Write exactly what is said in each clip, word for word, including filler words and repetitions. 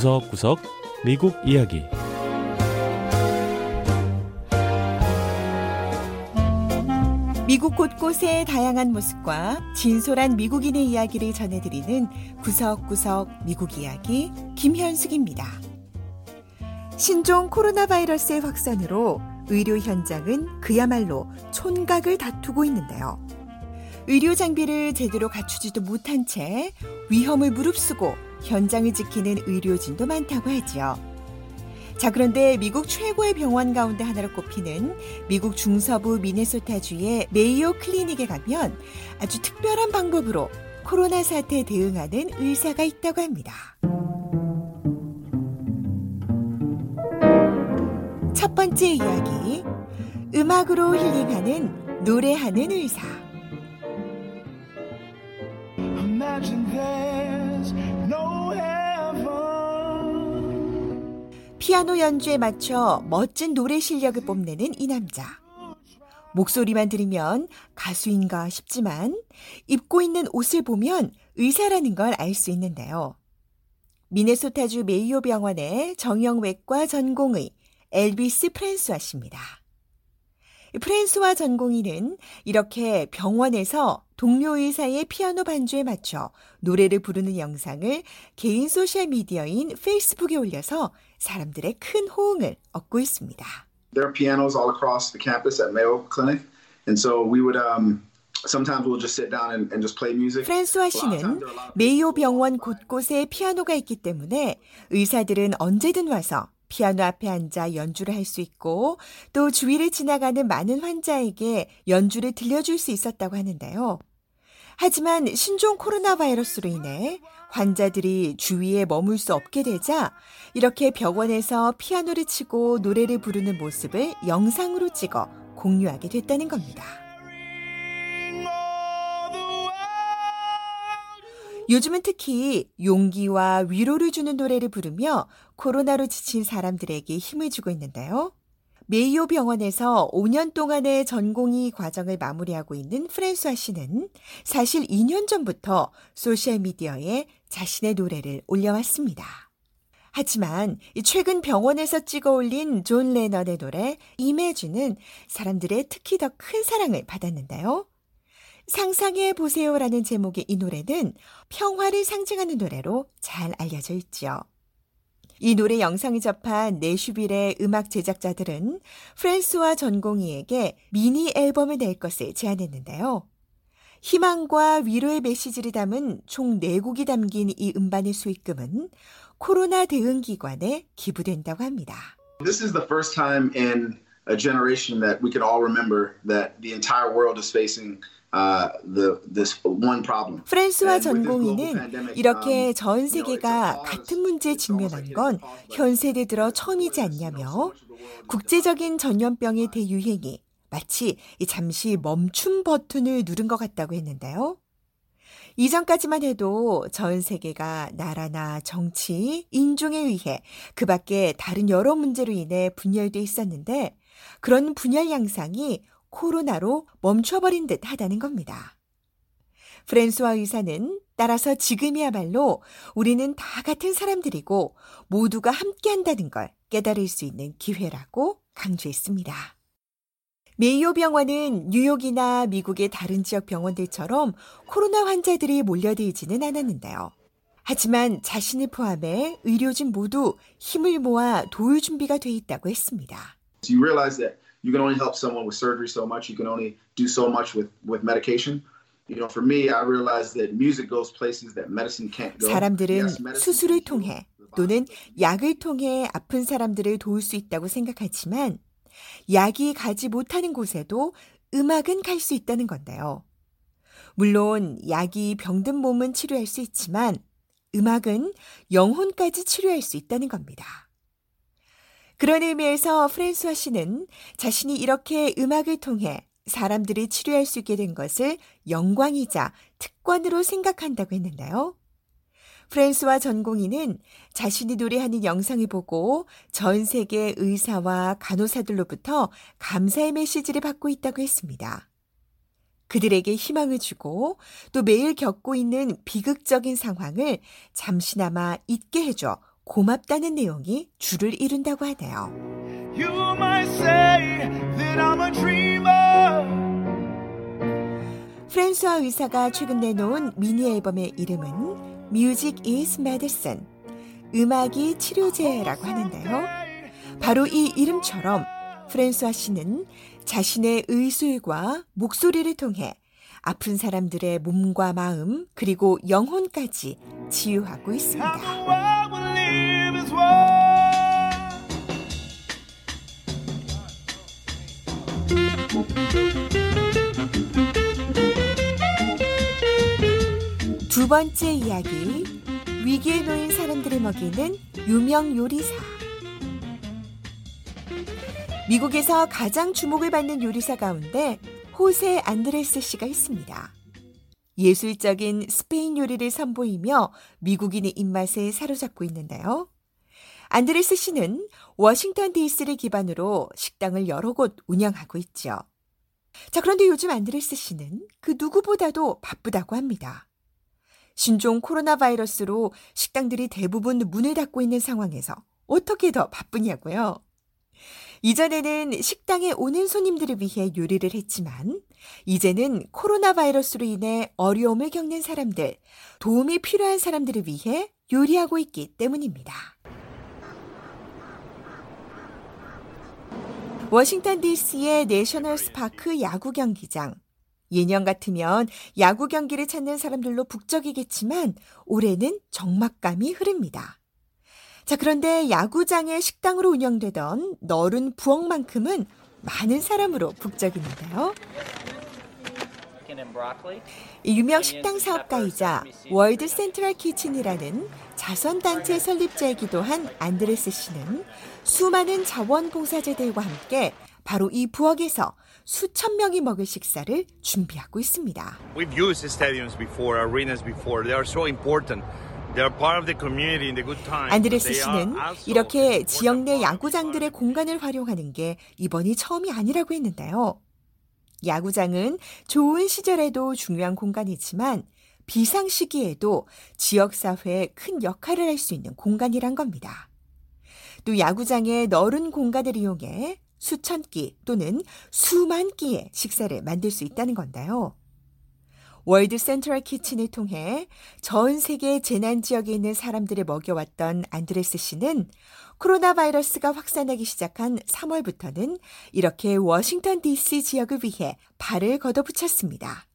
구석구석 미국 이야기. 미국 곳곳의 다양한 모습과 진솔한 미국인의 이야기를 전해드리는 구석구석 미국 이야기 김현숙입니다. 신종 코로나 바이러스의 확산으로 의료 현장은 그야말로 촌각을 다투고 있는데요. 의료 장비를 제대로 갖추지도 못한 채 위험을 무릅쓰고 현장을 지키는 의료진도 많다고 하지요. 자, 그런데 미국 최고의 병원 가운데 하나로 꼽히는 미국 중서부 미네소타주의 메이오 클리닉에 가면 아주 특별한 방법으로 코로나 사태에 대응하는 의사가 있다고 합니다. 첫 번째 이야기, 음악으로 힐링하는 노래하는 의사. 피아노 연주에 맞춰 멋진 노래 실력을 뽐내는 이 남자. 목소리만 들으면 가수인가 싶지만 입고 있는 옷을 보면 의사라는 걸 알 수 있는데요. 미네소타주 메이오 병원의 정형외과 전공의 엘비스 프랜수아 씨입니다. 프랜수아 전공의는 이렇게 병원에서 동료 의사의 피아노 반주에 맞춰 노래를 부르는 영상을 개인 소셜미디어인 페이스북에 올려서 사람들의 큰 호응을 얻고 있습니다. There are pianos all across the campus at Mayo Clinic, and so we would um sometimes we'll just sit down and, and just play music. 프랜수아 씨는 메이오 병원 곳곳에 피아노가 있기 때문에 의사들은 언제든 와서 피아노 앞에 앉아 연주를 할 수 있고 또 주위를 지나가는 많은 환자에게 연주를 들려줄 수 있었다고 하는데요. 하지만 신종 코로나 바이러스로 인해 환자들이 주위에 머물 수 없게 되자 이렇게 병원에서 피아노를 치고 노래를 부르는 모습을 영상으로 찍어 공유하게 됐다는 겁니다. 요즘은 특히 용기와 위로를 주는 노래를 부르며 코로나로 지친 사람들에게 힘을 주고 있는데요. 메이오 병원에서 오 년 동안의 전공의 과정을 마무리하고 있는 프랜수아 씨는 사실 이 년 전부터 소셜미디어에 자신의 노래를 올려왔습니다. 하지만 최근 병원에서 찍어 올린 존 레넌의 노래 이매진은 사람들의 특히 더 큰 사랑을 받았는데요. 상상해보세요라는 제목의 이 노래는 평화를 상징하는 노래로 잘 알려져 있죠. 이 노래 영상이 접한 내슈빌의 음악 제작자들은 프랜수아 전공의에게 미니 앨범을 낼 것을 제안했는데요. 희망과 위로의 메시지를 담은 총 네 곡이 담긴 이 음반의 수익금은 코로나 대응기관에 기부된다고 합니다. This is the first time in a generation that we could all remember that the entire world is facing Uh, the, this one problem. 프랜수아 전공의는 이렇게 전 세계가 같은 문제에 직면한 건 현 세대 들어 처음이지 않냐며 국제적인 전염병의 대유행이 마치 잠시 멈춤 버튼을 누른 것 같다고 했는데요. 이전까지만 해도 전 세계가 나라나 정치, 인종에 의해 그 밖에 다른 여러 문제로 인해 분열돼 있었는데 그런 분열 양상이 코로나로 멈춰버린 듯 하다는 겁니다. 프랜수아 의사는 따라서 지금이야말로 우리는 다 같은 사람들이고 모두가 함께한다는 걸 깨달을 수 있는 기회라고 강조했습니다. 메이오 병원은 뉴욕이나 미국의 다른 지역 병원들처럼 코로나 환자들이 몰려들지는 않았는데요. 하지만 자신을 포함해 의료진 모두 힘을 모아 도울 준비가 돼 있다고 했습니다. You realize that you can only help someone with surgery so much. You can only do so much with, with medication. You know, for me, I realized that music goes places that medicine can't go. 사람들은 수술을 통해 또는 약을 통해 아픈 사람들을 도울 수 있다고 생각하지만 약이 가지 못하는 곳에도 음악은 갈 수 있다는 건데요. 물론 약이 병든 몸은 치료할 수 있지만 음악은 영혼까지 치료할 수 있다는 겁니다. 그런 의미에서 프랜수아 씨는 자신이 이렇게 음악을 통해 사람들이 치료할 수 있게 된 것을 영광이자 특권으로 생각한다고 했는데요. 프랜수아 전공의는 자신이 노래하는 영상을 보고 전 세계 의사와 간호사들로부터 감사의 메시지를 받고 있다고 했습니다. 그들에게 희망을 주고 또 매일 겪고 있는 비극적인 상황을 잠시나마 잊게 해줘 고맙다는 내용이 줄을 이룬다고 하네요. You might say that I'm a dreamer. 프랑스와 의사가 최근 내놓은 미니 앨범의 이름은 Music is Medicine, 음악이 치료제라고 하는데요. 바로 이 이름처럼 프랑스와 씨는 자신의 의술과 목소리를 통해 아픈 사람들의 몸과 마음 그리고 영혼까지 치유하고 있습니다. 두 번째 이야기, 위기에 놓인 사람들을 먹이는 유명 요리사. 미국에서 가장 주목을 받는 요리사 가운데 호세 안드레스 씨가 있습니다. 예술적인 스페인 요리를 선보이며 미국인의 입맛에 사로잡고 있는데요. 안드레스 씨는 워싱턴 디씨를 기반으로 식당을 여러 곳 운영하고 있죠. 자, 그런데 요즘 안드레스 씨는 그 누구보다도 바쁘다고 합니다. 신종 코로나 바이러스로 식당들이 대부분 문을 닫고 있는 상황에서 어떻게 더 바쁘냐고요. 이전에는 식당에 오는 손님들을 위해 요리를 했지만 이제는 코로나 바이러스로 인해 어려움을 겪는 사람들, 도움이 필요한 사람들을 위해 요리하고 있기 때문입니다. 워싱턴 디씨의 내셔널스 파크 야구 경기장. 예년 같으면 야구 경기를 찾는 사람들로 북적이겠지만 올해는 적막감이 흐릅니다. 자, 그런데 야구장의 식당으로 운영되던 너른 부엌만큼은 많은 사람으로 북적이는데요. 유명 식당 사업가이자 월드 센트럴 키친이라는 자선단체 설립자이기도 한 안드레스 씨는 수많은 자원봉사자들과 함께 바로 이 부엌에서 수천 명이 먹을 식사를 준비하고 있습니다. We've used stadiums before, arenas before. They are so important. 안드레스 씨는 이렇게 지역 내 야구장들의 공간을 활용하는 게 이번이 처음이 아니라고 했는데요. 야구장은 좋은 시절에도 중요한 공간이지만 비상 시기에도 지역사회에 큰 역할을 할 수 있는 공간이란 겁니다. 또 야구장의 넓은 공간을 이용해 수천 끼 또는 수만 끼의 식사를 만들 수 있다는 건데요. 월드 센트럴 키친을 통해 전 세계 재난 지역에 있는 사람들을 먹여왔던 안드레스 씨는 코로나 바이러스가 확산하기 시작한 삼월부터는 이렇게 워싱턴 디씨 지역을 위해 발을 걷어붙였습니다.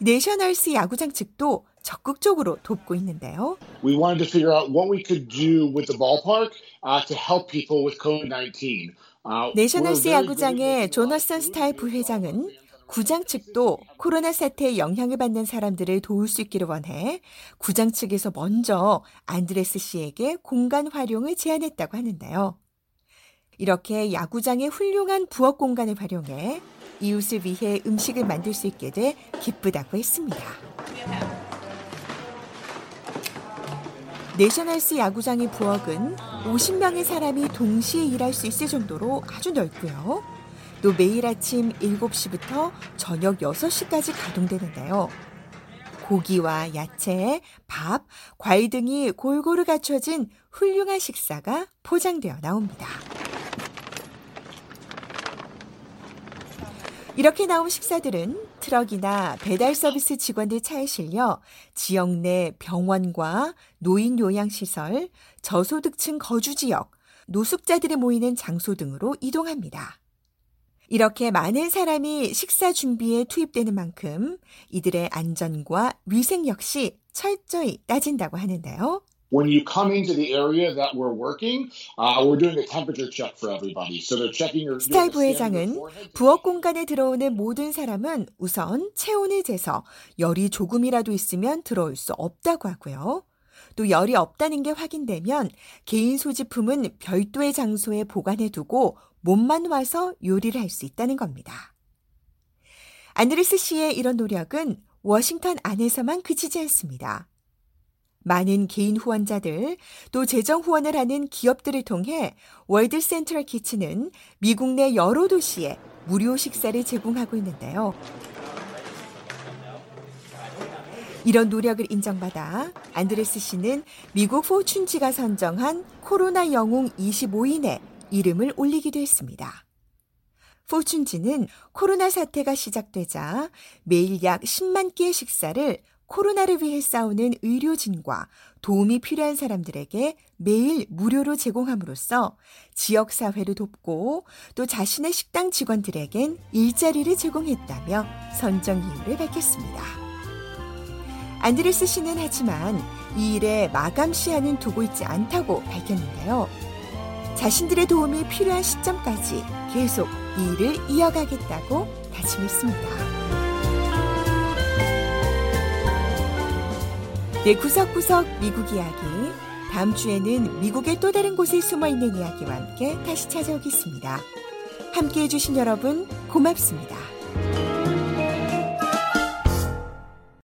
내셔널스 야구장 측도 적극적으로 돕고 있는데요. We wanted to figure out what we could do with the ballpark to help people with 코비드 나인틴. 내셔널스 야구장의 조너선 스타일 부회장은 구장 측도 코로나 사태에 영향을 받는 사람들을 도울 수 있기를 원해 구장 측에서 먼저 안드레스 씨에게 공간 활용을 제안했다고 하는데요. 이렇게 야구장의 훌륭한 부엌 공간을 활용해 이웃을 위해 음식을 만들 수 있게 돼 기쁘다고 했습니다. 내셔널스 야구장의 부엌은 오십 명의 사람이 동시에 일할 수 있을 정도로 아주 넓고요. 또 매일 아침 일곱 시부터 저녁 여섯 시까지 가동되는데요. 고기와 야채, 밥, 과일 등이 골고루 갖춰진 훌륭한 식사가 포장되어 나옵니다. 이렇게 나온 식사들은 트럭이나 배달 서비스 직원들 차에 실려 지역 내 병원과 노인 요양시설, 저소득층 거주 지역, 노숙자들이 모이는 장소 등으로 이동합니다. 이렇게 많은 사람이 식사 준비에 투입되는 만큼 이들의 안전과 위생 역시 철저히 따진다고 하는데요. When you come into the area that we're working, uh, we're doing a temperature check for everybody. So they're checking your. 스타일 부회장은 부엌 공간에 들어오는 모든 사람은 우선 체온을 재서 열이 조금이라도 있으면 들어올 수 없다고 하고요. 또 열이 없다는 게 확인되면 개인 소지품은 별도의 장소에 보관해두고 몸만 와서 요리를 할 수 있다는 겁니다. 안드레스 씨의 이런 노력은 워싱턴 안에서만 그치지 않습니다. 많은 개인 후원자들, 또 재정 후원을 하는 기업들을 통해 월드 센트럴 키친은 미국 내 여러 도시에 무료 식사를 제공하고 있는데요. 이런 노력을 인정받아 안드레스 씨는 미국 포춘지가 선정한 코로나 영웅 이십오 인에 이름을 올리기도 했습니다. 포춘지는 코로나 사태가 시작되자 매일 약 십만 끼의 식사를 코로나를 위해 싸우는 의료진과 도움이 필요한 사람들에게 매일 무료로 제공함으로써 지역사회를 돕고 또 자신의 식당 직원들에겐 일자리를 제공했다며 선정 이유를 밝혔습니다. 안드레스 씨는 하지만 이 일에 마감 시한은 두고 있지 않다고 밝혔는데요. 자신들의 도움이 필요한 시점까지 계속 이 일을 이어가겠다고 다짐했습니다. 네, 구석구석 미국 이야기. 다음 주에는 미국의 또 다른 곳에 숨어있는 이야기와 함께 다시 찾아오겠습니다. 함께해 주신 여러분 고맙습니다.